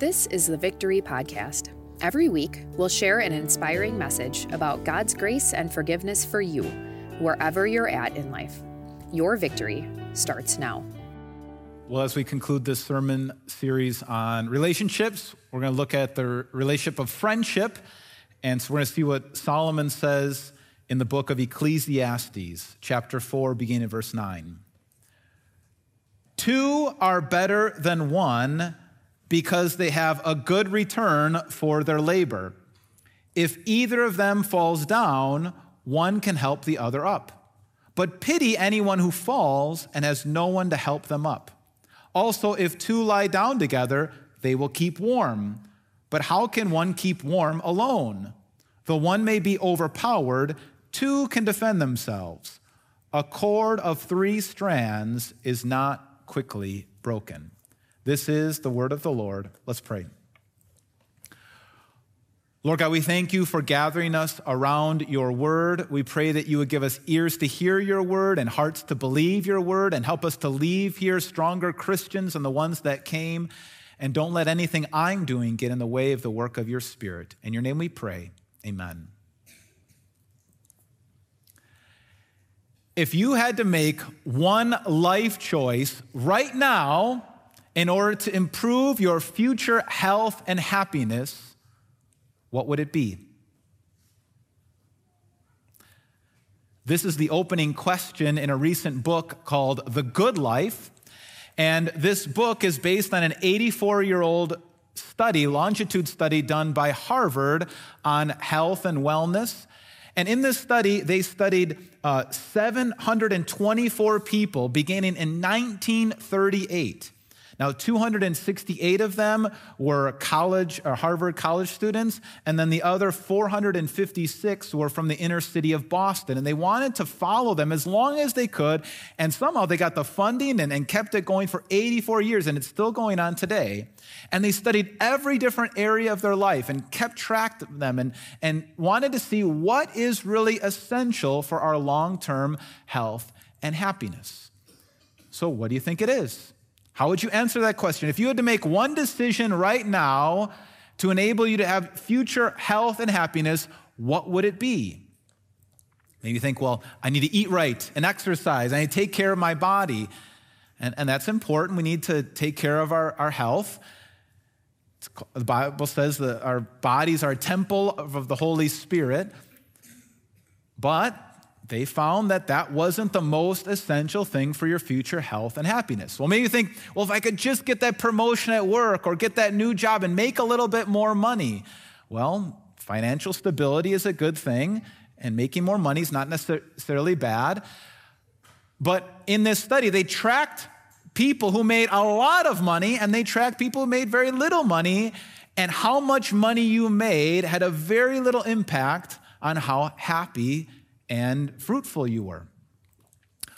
This is the Victory Podcast. Every week, we'll share an inspiring message about God's grace and forgiveness for you, wherever you're at in life. Your victory starts now. Well, as we conclude this sermon series on relationships, we're going to look at the relationship of friendship. And so we're going to see what Solomon says in the book of Ecclesiastes, chapter 4, beginning in verse 9. Two are better than one, because they have a good return for their labor. If either of them falls down, one can help the other up. But pity anyone who falls and has no one to help them up. Also, if two lie down together, they will keep warm. But how can one keep warm alone? The one may be overpowered, two can defend themselves. A cord of three strands is not quickly broken. This is the word of the Lord. Let's pray. Lord God, we thank you for gathering us around your word. We pray that you would give us ears to hear your word and hearts to believe your word, and help us to leave here stronger Christians than the ones that came. And don't let anything I'm doing get in the way of the work of your Spirit. In your name we pray. Amen. If you had to make one life choice right now, in order to improve your future health and happiness, what would it be? This is the opening question in a recent book called The Good Life. And this book is based on an 84-year-old study, longitudinal study done by Harvard on health and wellness. And in this study, they studied 724 people beginning in 1938. Now, 268 of them were college or Harvard college students, and then the other 456 were from the inner city of Boston. And they wanted to follow them as long as they could, and somehow they got the funding and kept it going for 84 years, and it's still going on today. And they studied every different area of their life and kept track of them and wanted to see what is really essential for our long-term health and happiness. So what do you think it is? How would you answer that question? If you had to make one decision right now to enable you to have future health and happiness, what would it be? Maybe you think, well, I need to eat right and exercise. I need to take care of my body. And that's important. We need to take care of our health. The Bible says that our bodies are a temple of the Holy Spirit. But they found that that wasn't the most essential thing for your future health and happiness. Well, maybe you think, well, if I could just get that promotion at work or get that new job and make a little bit more money. Well, financial stability is a good thing, and making more money is not necessarily bad. But in this study, they tracked people who made a lot of money, and they tracked people who made very little money, and how much money you made had a very little impact on how happy and fruitful you were.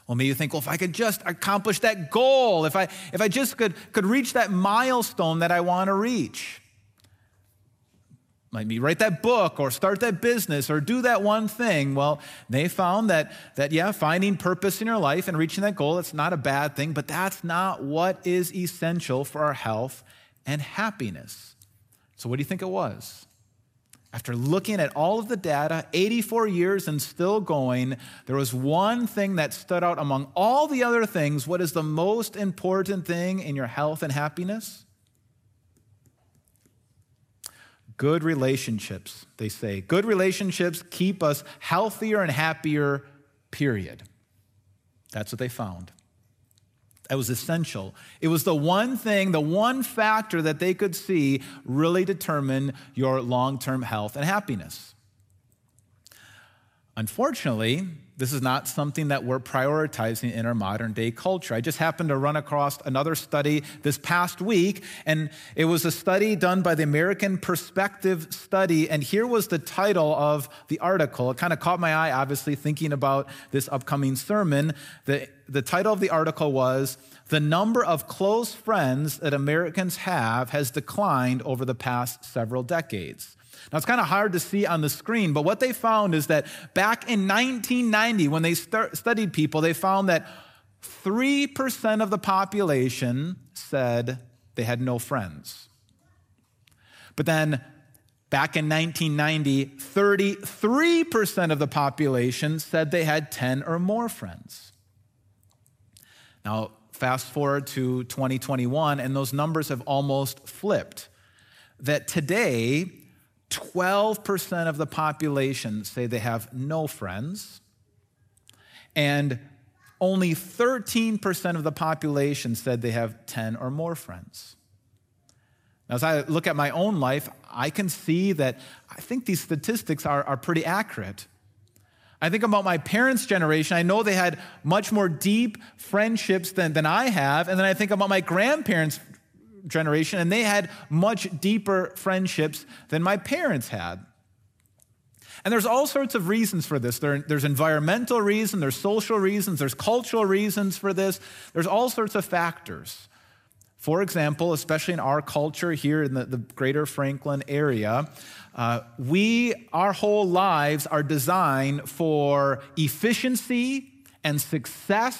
Well, maybe you think, well, if I could just accomplish that goal, if I just could reach that milestone that I want to reach, maybe write that book or start that business or do that one thing. Well, they found that finding purpose in your life and reaching that goal, it's not a bad thing, but that's not what is essential for our health and happiness. So what do you think it was? After looking at all of the data, 84 years and still going, there was one thing that stood out among all the other things. What is the most important thing in your health and happiness? Good relationships, they say. Good relationships keep us healthier and happier, period. That's what they found. It was essential. It was the one thing, the one factor that they could see really determine your long-term health and happiness. Unfortunately, this is not something that we're prioritizing in our modern day culture. I just happened to run across another study this past week, and it was a study done by the American Perspective Study, and here was the title of the article. It kind of caught my eye, obviously, thinking about this upcoming sermon. The title of the article was, "The Number of Close Friends That Americans Have Has Declined Over the Past Several Decades." Now, it's kind of hard to see on the screen, but what they found is that back in 1990, when they studied people, they found that 3% of the population said they had no friends. But then back in 1990, 33% of the population said they had 10 or more friends. Now, fast forward to 2021, and those numbers have almost flipped. That today, 12% of the population say they have no friends, and only 13% of the population said they have 10 or more friends. Now, as I look at my own life, I can see that I think these statistics are pretty accurate. I think about my parents' generation. I know they had much more deep friendships than I have. And then I think about my grandparents' generation, and they had much deeper friendships than my parents had. And there's all sorts of reasons for this. There's environmental reasons, there's social reasons, there's cultural reasons for this. There's all sorts of factors. For example, especially in our culture here in the greater Franklin area, our whole lives are designed for efficiency and success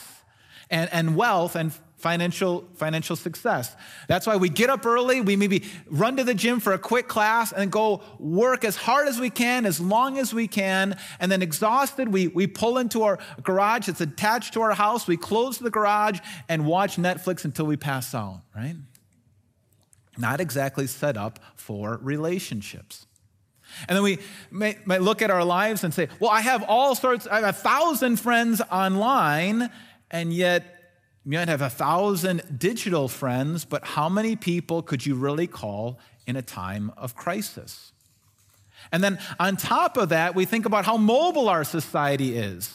and wealth and financial success. That's why we get up early, we maybe run to the gym for a quick class and go work as hard as we can, as long as we can, and then exhausted, we pull into our garage that's attached to our house, we close the garage and watch Netflix until we pass out, right? Not exactly set up for relationships. And then we might look at our lives and say, well, I have 1,000 friends online, and yet you might have 1,000 digital friends, but how many people could you really call in a time of crisis? And then on top of that, we think about how mobile our society is.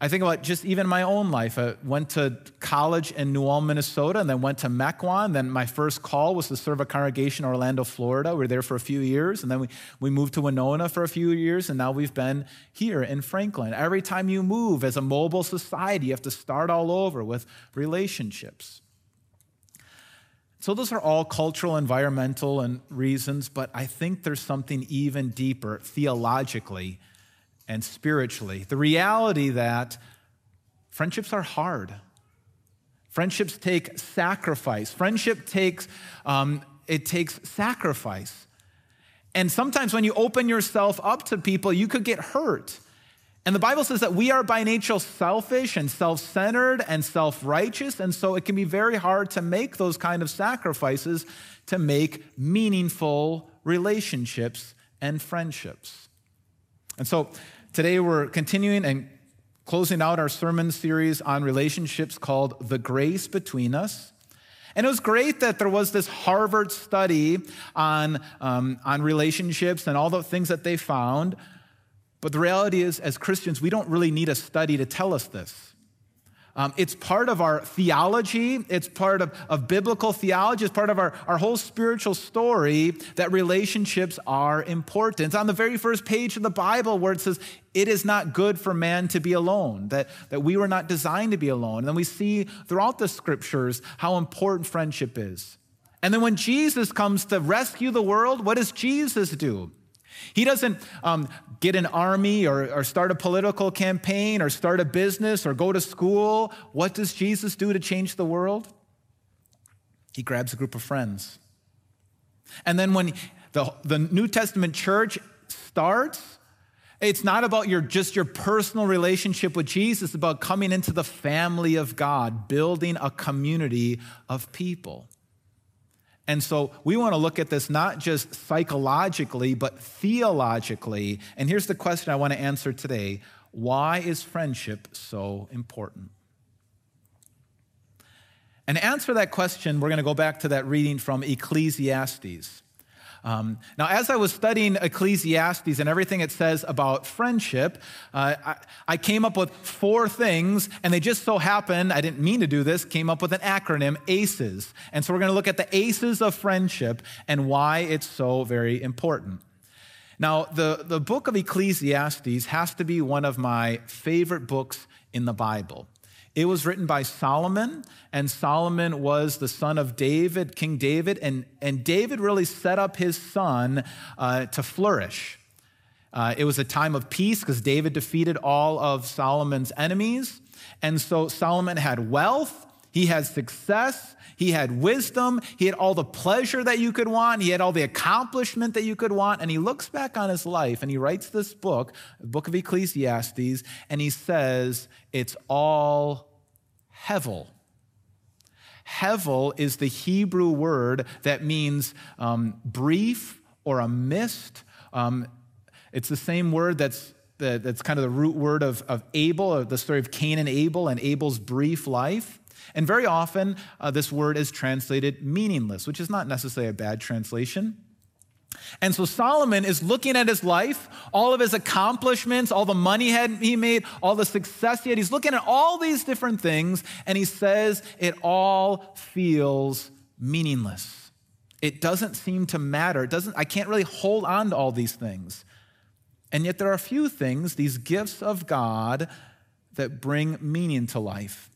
I think about just even my own life. I went to college in New Ulm, Minnesota, and then went to Mequon. Then my first call was to serve a congregation in Orlando, Florida. We were there for a few years, and then we moved to Winona for a few years, and now we've been here in Franklin. Every time you move as a mobile society, you have to start all over with relationships. So those are all cultural, environmental, and reasons, but I think there's something even deeper theologically and spiritually. The reality that friendships are hard. Friendships take sacrifice. Friendship takes, it takes sacrifice. And sometimes when you open yourself up to people, you could get hurt. And the Bible says that we are by nature selfish and self-centered and self-righteous. And so it can be very hard to make those kind of sacrifices to make meaningful relationships and friendships. And so today we're continuing and closing out our sermon series on relationships called The Grace Between Us. And it was great that there was this Harvard study on relationships and all the things that they found. But the reality is, as Christians, we don't really need a study to tell us this. It's part of our theology. It's part of biblical theology. It's part of our whole spiritual story that relationships are important. It's on the very first page of the Bible where it says, it is not good for man to be alone, that we were not designed to be alone. And then we see throughout the scriptures how important friendship is. And then when Jesus comes to rescue the world, what does Jesus do? He doesn't get an army or start a political campaign or start a business or go to school. What does Jesus do to change the world? He grabs a group of friends. And then when the New Testament church starts, it's not about just your personal relationship with Jesus. It's about coming into the family of God, building a community of people. And so we want to look at this not just psychologically, but theologically. And here's the question I want to answer today. Why is friendship so important? And to answer that question, we're going to go back to that reading from Ecclesiastes. Now, as I was studying Ecclesiastes and everything it says about friendship, I came up with four things, and they just so happened, I didn't mean to do this, came up with an acronym, ACES. And so we're going to look at the ACES of friendship and why it's so very important. Now, the book of Ecclesiastes has to be one of my favorite books in the Bible. It was written by Solomon, and Solomon was the son of David, King David, and David really set up his son to flourish. It was a time of peace because David defeated all of Solomon's enemies, and so Solomon had wealth, He had success. He had wisdom. He had all the pleasure that you could want. He had all the accomplishment that you could want. And he looks back on his life and he writes this book, the book of Ecclesiastes, and he says, it's all hevel. Hevel is the Hebrew word that means brief or a mist. It's the same word that's kind of the root word of Abel, the story of Cain and Abel's brief life. And very often, this word is translated meaningless, which is not necessarily a bad translation. And so Solomon is looking at his life, all of his accomplishments, all the money he made, all the success he had. He's looking at all these different things, and he says it all feels meaningless. It doesn't seem to matter. I can't really hold on to all these things. And yet there are a few things, these gifts of God, that bring meaning to life.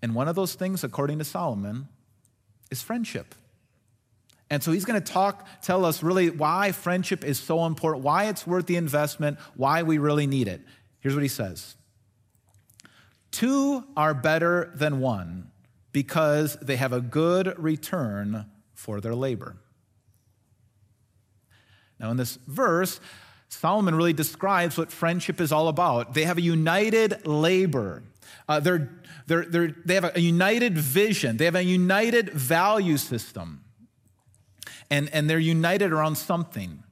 And one of those things, according to Solomon, is friendship. And so he's going to tell us really why friendship is so important, why it's worth the investment, why we really need it. Here's what he says. 2 are better than 1 because they have a good return for their labor. Now in this verse, Solomon really describes what friendship is all about. They have a united labor. They have a united vision. They have a united value system. And they're united around something.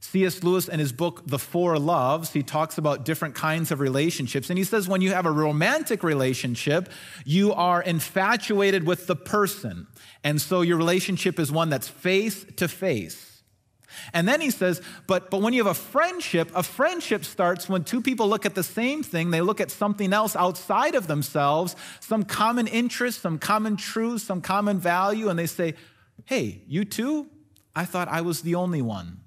C.S. Lewis, in his book, The Four Loves, he talks about different kinds of relationships. And he says when you have a romantic relationship, you are infatuated with the person. And so your relationship is one that's face to face. And then he says, but when you have a friendship starts when 2 people look at the same thing. They look at something else outside of themselves, some common interest, some common truth, some common value. And they say, hey, you too? I thought I was the only one.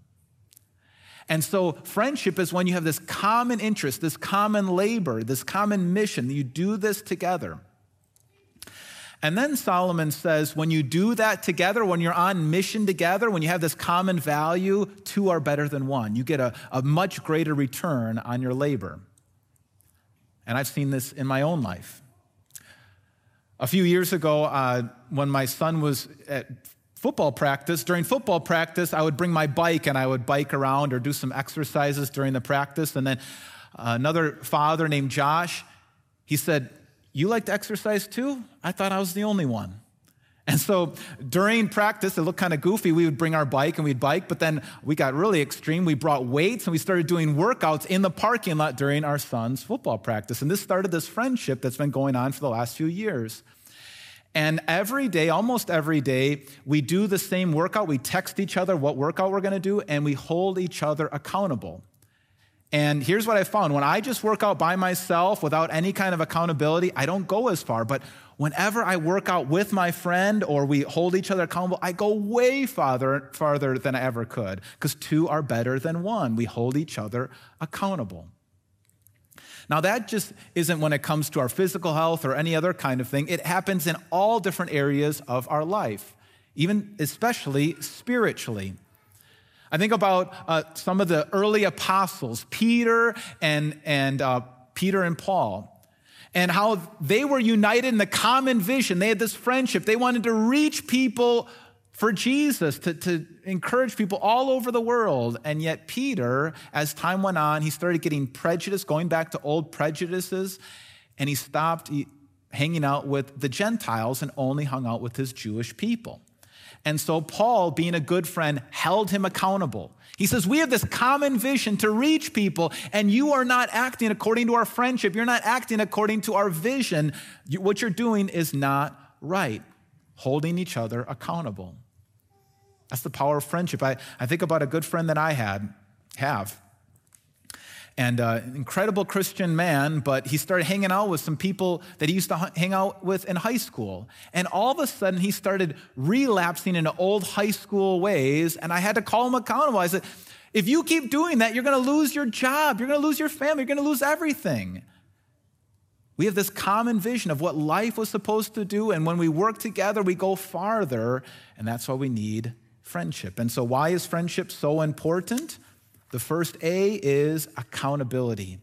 And so friendship is when you have this common interest, this common labor, this common mission. You do this together. And then Solomon says, when you do that together, when you're on mission together, when you have this common value, 2 are better than 1. You get a much greater return on your labor. And I've seen this in my own life. A few years ago, when my son was at football practice, during football practice, I would bring my bike and I would bike around or do some exercises during the practice. And then another father named Josh, he said, you like to exercise too? I thought I was the only one. And so during practice, it looked kind of goofy. We would bring our bike and we'd bike, but then we got really extreme. We brought weights and we started doing workouts in the parking lot during our son's football practice. And this started this friendship that's been going on for the last few years. And every day, almost every day, we do the same workout. We text each other what workout we're going to do, and we hold each other accountable. And here's what I found. When I just work out by myself without any kind of accountability, I don't go as far. But whenever I work out with my friend or we hold each other accountable, I go way farther than I ever could because 2 are better than 1. We hold each other accountable. Now, that just isn't when it comes to our physical health or any other kind of thing. It happens in all different areas of our life, even especially spiritually. I think about some of the early apostles, Peter and Paul, and how they were united in the common vision. They had this friendship. They wanted to reach people for Jesus, to encourage people all over the world. And yet Peter, as time went on, he started getting prejudiced, going back to old prejudices, and he stopped hanging out with the Gentiles and only hung out with his Jewish people. And so Paul, being a good friend, held him accountable. He says, we have this common vision to reach people, and you are not acting according to our friendship. You're not acting according to our vision. What you're doing is not right, holding each other accountable. That's the power of friendship. I think about a good friend that I have. And an incredible Christian man, but he started hanging out with some people that he used to hang out with in high school. And all of a sudden, he started relapsing into old high school ways, and I had to call him accountable. I said, if you keep doing that, you're going to lose your job. You're going to lose your family. You're going to lose everything. We have this common vision of what life was supposed to do, and when we work together, we go farther, and that's why we need friendship. And so why is friendship so important? The first A is accountability.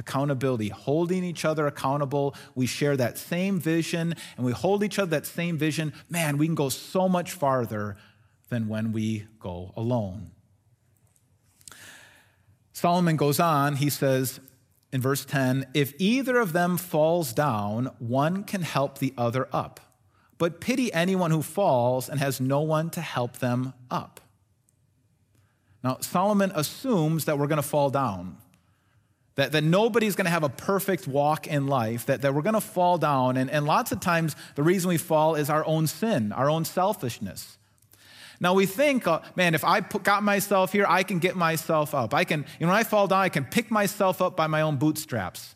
Accountability, holding each other accountable. We share that same vision and we hold each other that same vision. Man, we can go so much farther than when we go alone. Solomon goes on, he says in verse 10, if either of them falls down, one can help the other up. But pity anyone who falls and has no one to help them up. Now, Solomon assumes that we're going to fall down. That nobody's going to have a perfect walk in life, that we're going to fall down. And lots of times, the reason we fall is our own sin, our own selfishness. Now, we think, man, if I got myself here, I can get myself up. I can, when I fall down, I can pick myself up by my own bootstraps.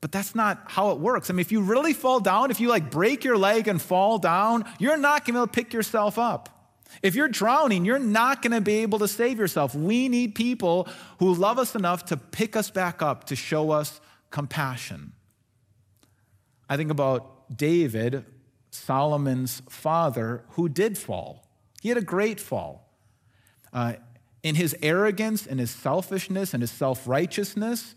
But that's not how it works. I mean, if you really fall down, if you break your leg and fall down, you're not going to be able to pick yourself up. If you're drowning, you're not going to be able to save yourself. We need people who love us enough to pick us back up, to show us compassion. I think about David, Solomon's father, who did fall. He had a great fall. In his arrogance, in his selfishness, in his self-righteousness,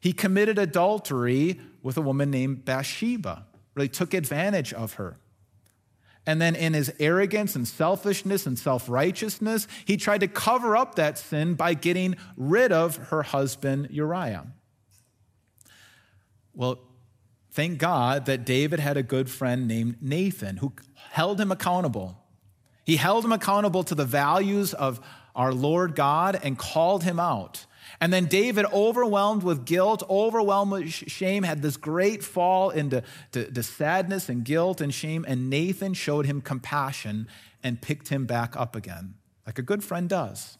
he committed adultery with a woman named Bathsheba, really took advantage of her. And then in his arrogance and selfishness and self-righteousness, he tried to cover up that sin by getting rid of her husband, Uriah. Well, thank God that David had a good friend named Nathan who held him accountable. He held him accountable to the values of our Lord God and called him out. And then David, overwhelmed with guilt, overwhelmed with shame, had this great fall into sadness and guilt and shame. And Nathan showed him compassion and picked him back up again, like a good friend does.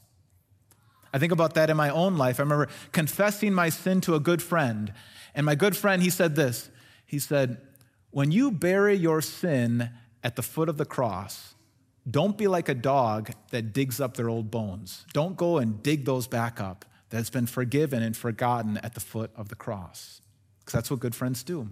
I think about that in my own life. I remember confessing my sin to a good friend. And my good friend, he said this. He said, when you bury your sin at the foot of the cross, don't be like a dog that digs up their old bones. Don't go and dig those back up. That's been forgiven and forgotten at the foot of the cross. Because that's what good friends do.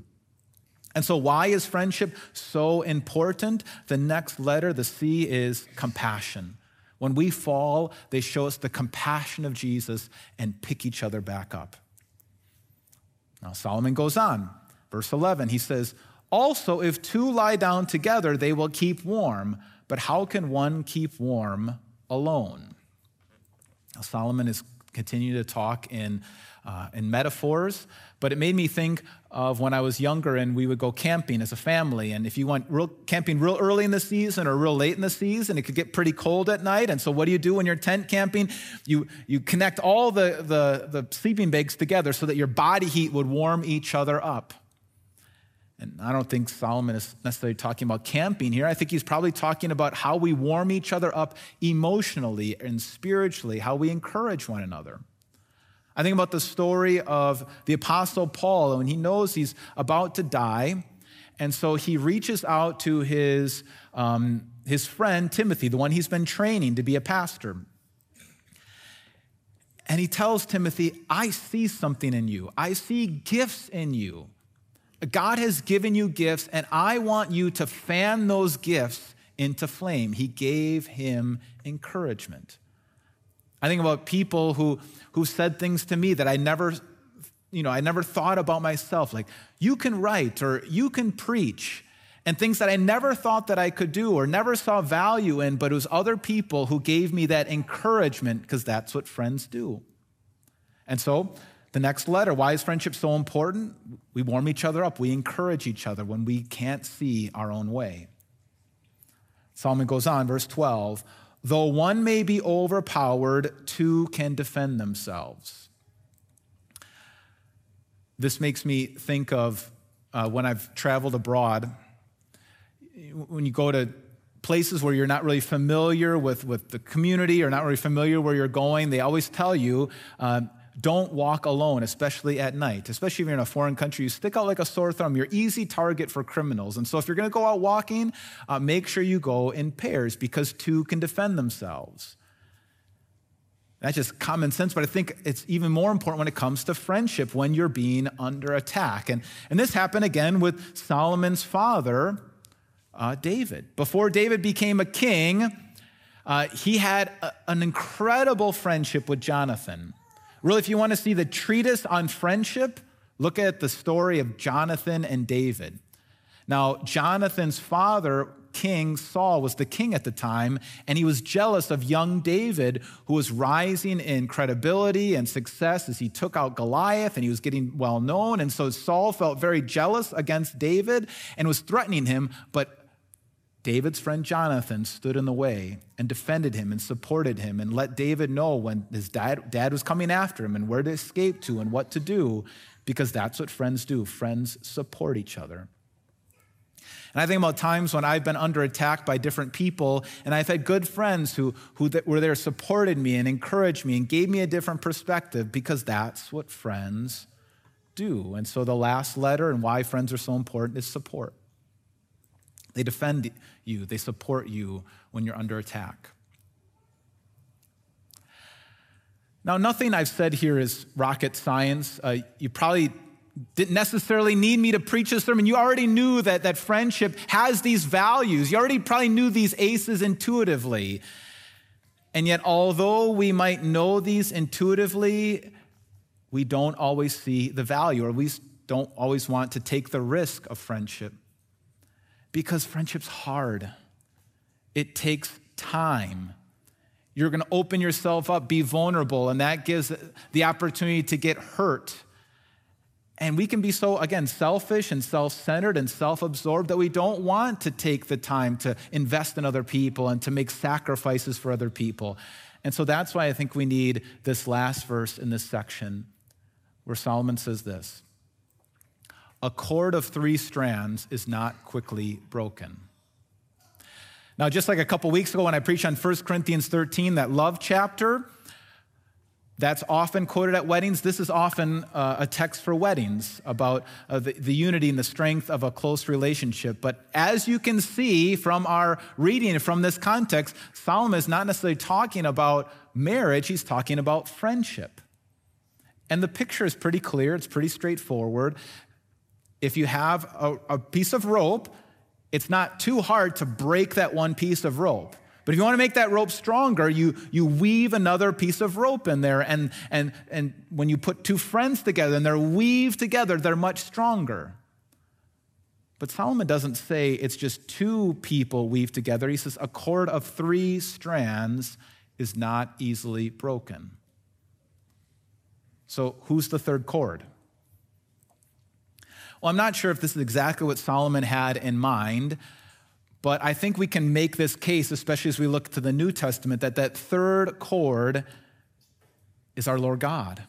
And so why is friendship so important? The next letter, the C, is compassion. When we fall, they show us the compassion of Jesus and pick each other back up. Now Solomon goes on, verse 11, he says, also if two lie down together, they will keep warm. But how can one keep warm alone? Now Solomon is continue to talk in metaphors, but it made me think of when I was younger and we would go camping as a family. And if you went camping real early in the season or real late in the season, it could get pretty cold at night. And so what do you do when you're tent camping? You connect all the sleeping bags together so that your body heat would warm each other up. And I don't think Solomon is necessarily talking about camping here. I think he's probably talking about how we warm each other up emotionally and spiritually, how we encourage one another. I think about the story of the Apostle Paul, and he knows he's about to die. And so he reaches out to his friend, Timothy, the one he's been training to be a pastor. And he tells Timothy, I see something in you. I see gifts in you. God has given you gifts, and I want you to fan those gifts into flame. He gave him encouragement. I think about people who said things to me that I never thought about myself, like you can write or you can preach, and things that I never thought that I could do or never saw value in, but it was other people who gave me that encouragement because that's what friends do. And so the next letter, why is friendship so important? We warm each other up. We encourage each other when we can't see our own way. Solomon goes on, verse 12, though one may be overpowered, two can defend themselves. This makes me think of when I've traveled abroad, when you go to places where you're not really familiar with the community or not really familiar where you're going, they always tell you, don't walk alone, especially at night. Especially if you're in a foreign country, you stick out like a sore thumb. You're easy target for criminals. And so if you're going to go out walking, make sure you go in pairs because two can defend themselves. That's just common sense, but I think it's even more important when it comes to friendship, when you're being under attack. And this happened again with Solomon's father, David. Before David became a king, he had an incredible friendship with Jonathan. Really, if you want to see the treatise on friendship, look at the story of Jonathan and David. Now, Jonathan's father, King Saul, was the king at the time, and he was jealous of young David, who was rising in credibility and success as he took out Goliath, and he was getting well known. And so Saul felt very jealous against David and was threatening him, but David's friend Jonathan stood in the way and defended him and supported him and let David know when his dad was coming after him and where to escape to and what to do, because that's what friends do. Friends support each other. And I think about times when I've been under attack by different people, and I've had good friends who were there, supported me and encouraged me and gave me a different perspective, because that's what friends do. And so the last letter and why friends are so important is support. They defend you. They support you when you're under attack. Now, nothing I've said here is rocket science. You probably didn't necessarily need me to preach a sermon. You already knew that friendship has these values. You already probably knew these aces intuitively. And yet, although we might know these intuitively, we don't always see the value, or we don't always want to take the risk of friendship. Because friendship's hard. It takes time. You're going to open yourself up, be vulnerable, and that gives the opportunity to get hurt. And we can be so, again, selfish and self-centered and self-absorbed that we don't want to take the time to invest in other people and to make sacrifices for other people. And so that's why I think we need this last verse in this section, where Solomon says this: "A cord of three strands is not quickly broken." Now, just like a couple weeks ago when I preached on 1 Corinthians 13, that love chapter that's often quoted at weddings, this is often a text for weddings about the unity and the strength of a close relationship. But as you can see from our reading, from this context, Solomon is not necessarily talking about marriage. He's talking about friendship. And the picture is pretty clear. It's pretty straightforward. If you have a piece of rope, it's not too hard to break that one piece of rope. But if you want to make that rope stronger, you weave another piece of rope in there. And when you put two friends together and they're weaved together, they're much stronger. But Solomon doesn't say it's just two people weaved together. He says a cord of three strands is not easily broken. So who's the third cord? Well, I'm not sure if this is exactly what Solomon had in mind, but I think we can make this case, especially as we look to the New Testament, that third cord is our Lord God.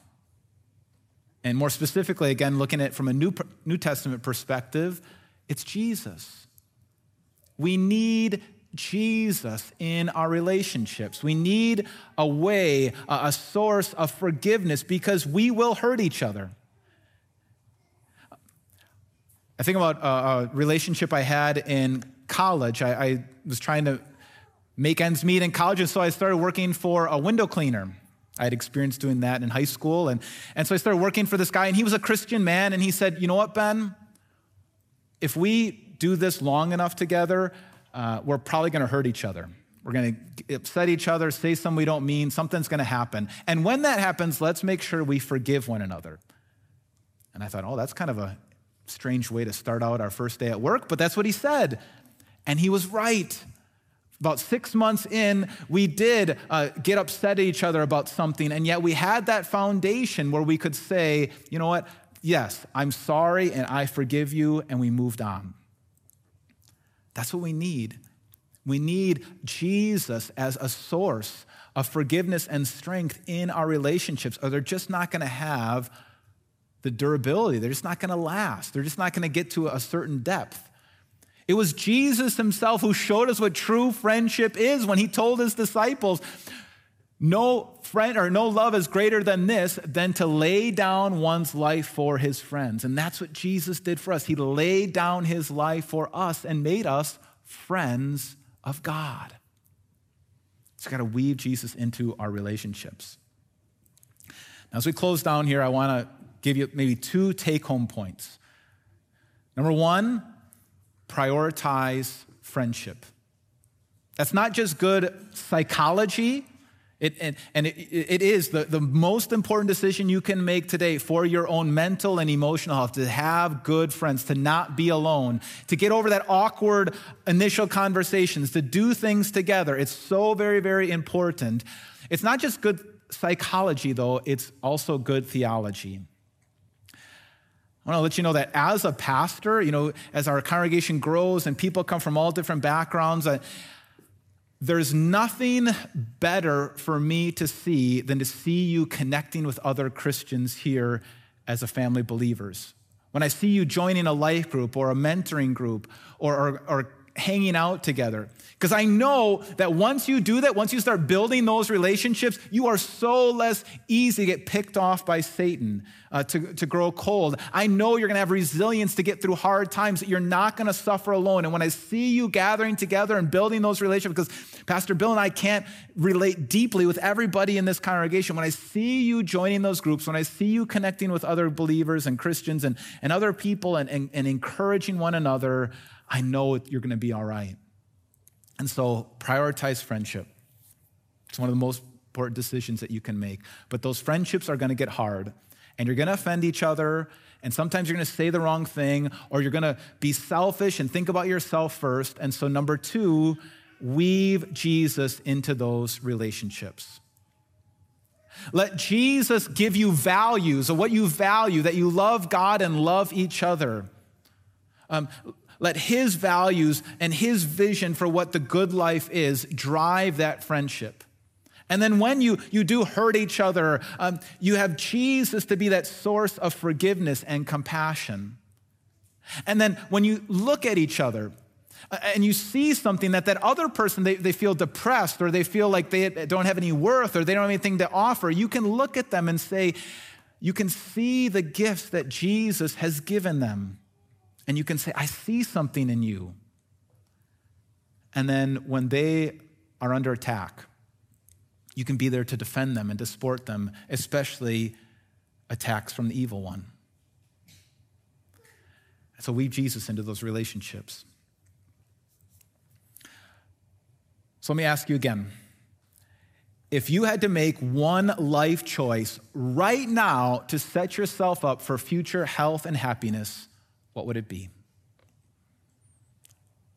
And more specifically, again, looking at it from a New Testament perspective, it's Jesus. We need Jesus in our relationships. We need a way, a source of forgiveness, because we will hurt each other. I think about a relationship I had in college. I was trying to make ends meet in college, and so I started working for a window cleaner. I had experience doing that in high school, and so I started working for this guy, and he was a Christian man, and he said, "You know what, Ben? If we do this long enough together, we're probably going to hurt each other. We're going to upset each other, say something we don't mean, something's going to happen. And when that happens, let's make sure we forgive one another." And I thought, oh, that's kind of a strange way to start out our first day at work, but that's what he said. And he was right. About 6 months in, we did get upset at each other about something, and yet we had that foundation where we could say, you know what, yes, I'm sorry, and I forgive you, and we moved on. That's what we need. We need Jesus as a source of forgiveness and strength in our relationships, or they're just not going to have the durability. They're just not going to last. They're just not going to get to a certain depth. It was Jesus himself who showed us what true friendship is when he told his disciples, no love is greater than this, than to lay down one's life for his friends. And that's what Jesus did for us. He laid down his life for us and made us friends of God. So we've got to weave Jesus into our relationships. Now, as we close down here, I want to give you maybe two take-home points. Number one, prioritize friendship. That's not just good psychology. It is the most important decision you can make today for your own mental and emotional health, to have good friends, to not be alone, to get over that awkward initial conversations, to do things together. It's so very, very important. It's not just good psychology, though. It's also good theology. I want to let you know that as a pastor, you know, as our congregation grows and people come from all different backgrounds, there's nothing better for me to see than to see you connecting with other Christians here as a family believers. When I see you joining a life group or a mentoring group or hanging out together, because I know that once you do that, once you start building those relationships, you are so less easy to get picked off by Satan, to grow cold. I know you're going to have resilience to get through hard times, that you're not going to suffer alone. And when I see you gathering together and building those relationships, because Pastor Bill and I can't relate deeply with everybody in this congregation, when I see you joining those groups, when I see you connecting with other believers and Christians and other people and encouraging one another, I know you're going to be all right. And so prioritize friendship. It's one of the most important decisions that you can make. But those friendships are going to get hard, and you're going to offend each other, and sometimes you're going to say the wrong thing, or you're going to be selfish and think about yourself first. And so number two, weave Jesus into those relationships. Let Jesus give you values of what you value, that you love God and love each other. Let his values and his vision for what the good life is drive that friendship. And then when you do hurt each other, you have Jesus to be that source of forgiveness and compassion. And then when you look at each other and you see something that other person, they feel depressed, or they feel like they don't have any worth, or they don't have anything to offer, you can look at them and say, you can see the gifts that Jesus has given them. And you can say, I see something in you. And then when they are under attack, you can be there to defend them and to support them, especially attacks from the evil one. So weave Jesus into those relationships. So let me ask you again. If you had to make one life choice right now to set yourself up for future health and happiness, what would it be?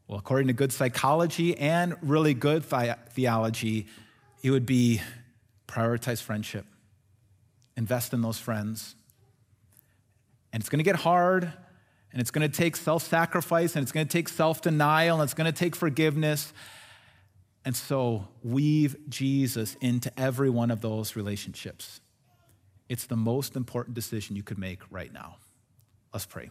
Well, according to good psychology and really good theology, it would be prioritize friendship. Invest in those friends. And it's going to get hard, and it's going to take self-sacrifice, and it's going to take self-denial, and it's going to take forgiveness. And so weave Jesus into every one of those relationships. It's the most important decision you could make right now. Let's pray.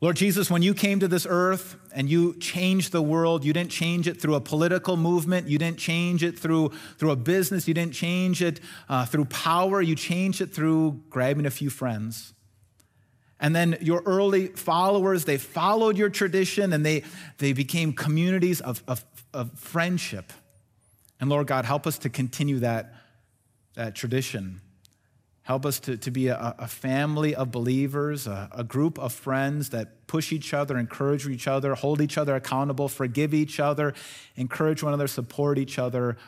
Lord Jesus, when you came to this earth and you changed the world, you didn't change it through a political movement. You didn't change it through a business. You didn't change it through power. You changed it through grabbing a few friends. And then your early followers, they followed your tradition, and they became communities of friendship. And Lord God, help us to continue that tradition. Help us to be a family of believers, a group of friends that push each other, encourage each other, hold each other accountable, forgive each other, encourage one another, support each other,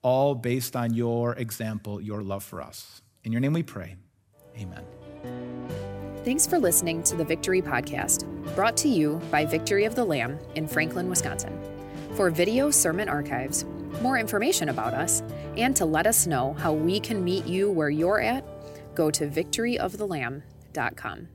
all based on your example, your love for us. In your name we pray. Amen. Thanks for listening to the Victory Podcast, brought to you by Victory of the Lamb in Franklin, Wisconsin. For video sermon archives, more information about us, and to let us know how we can meet you where you're at, go to victoryofthelamb.com.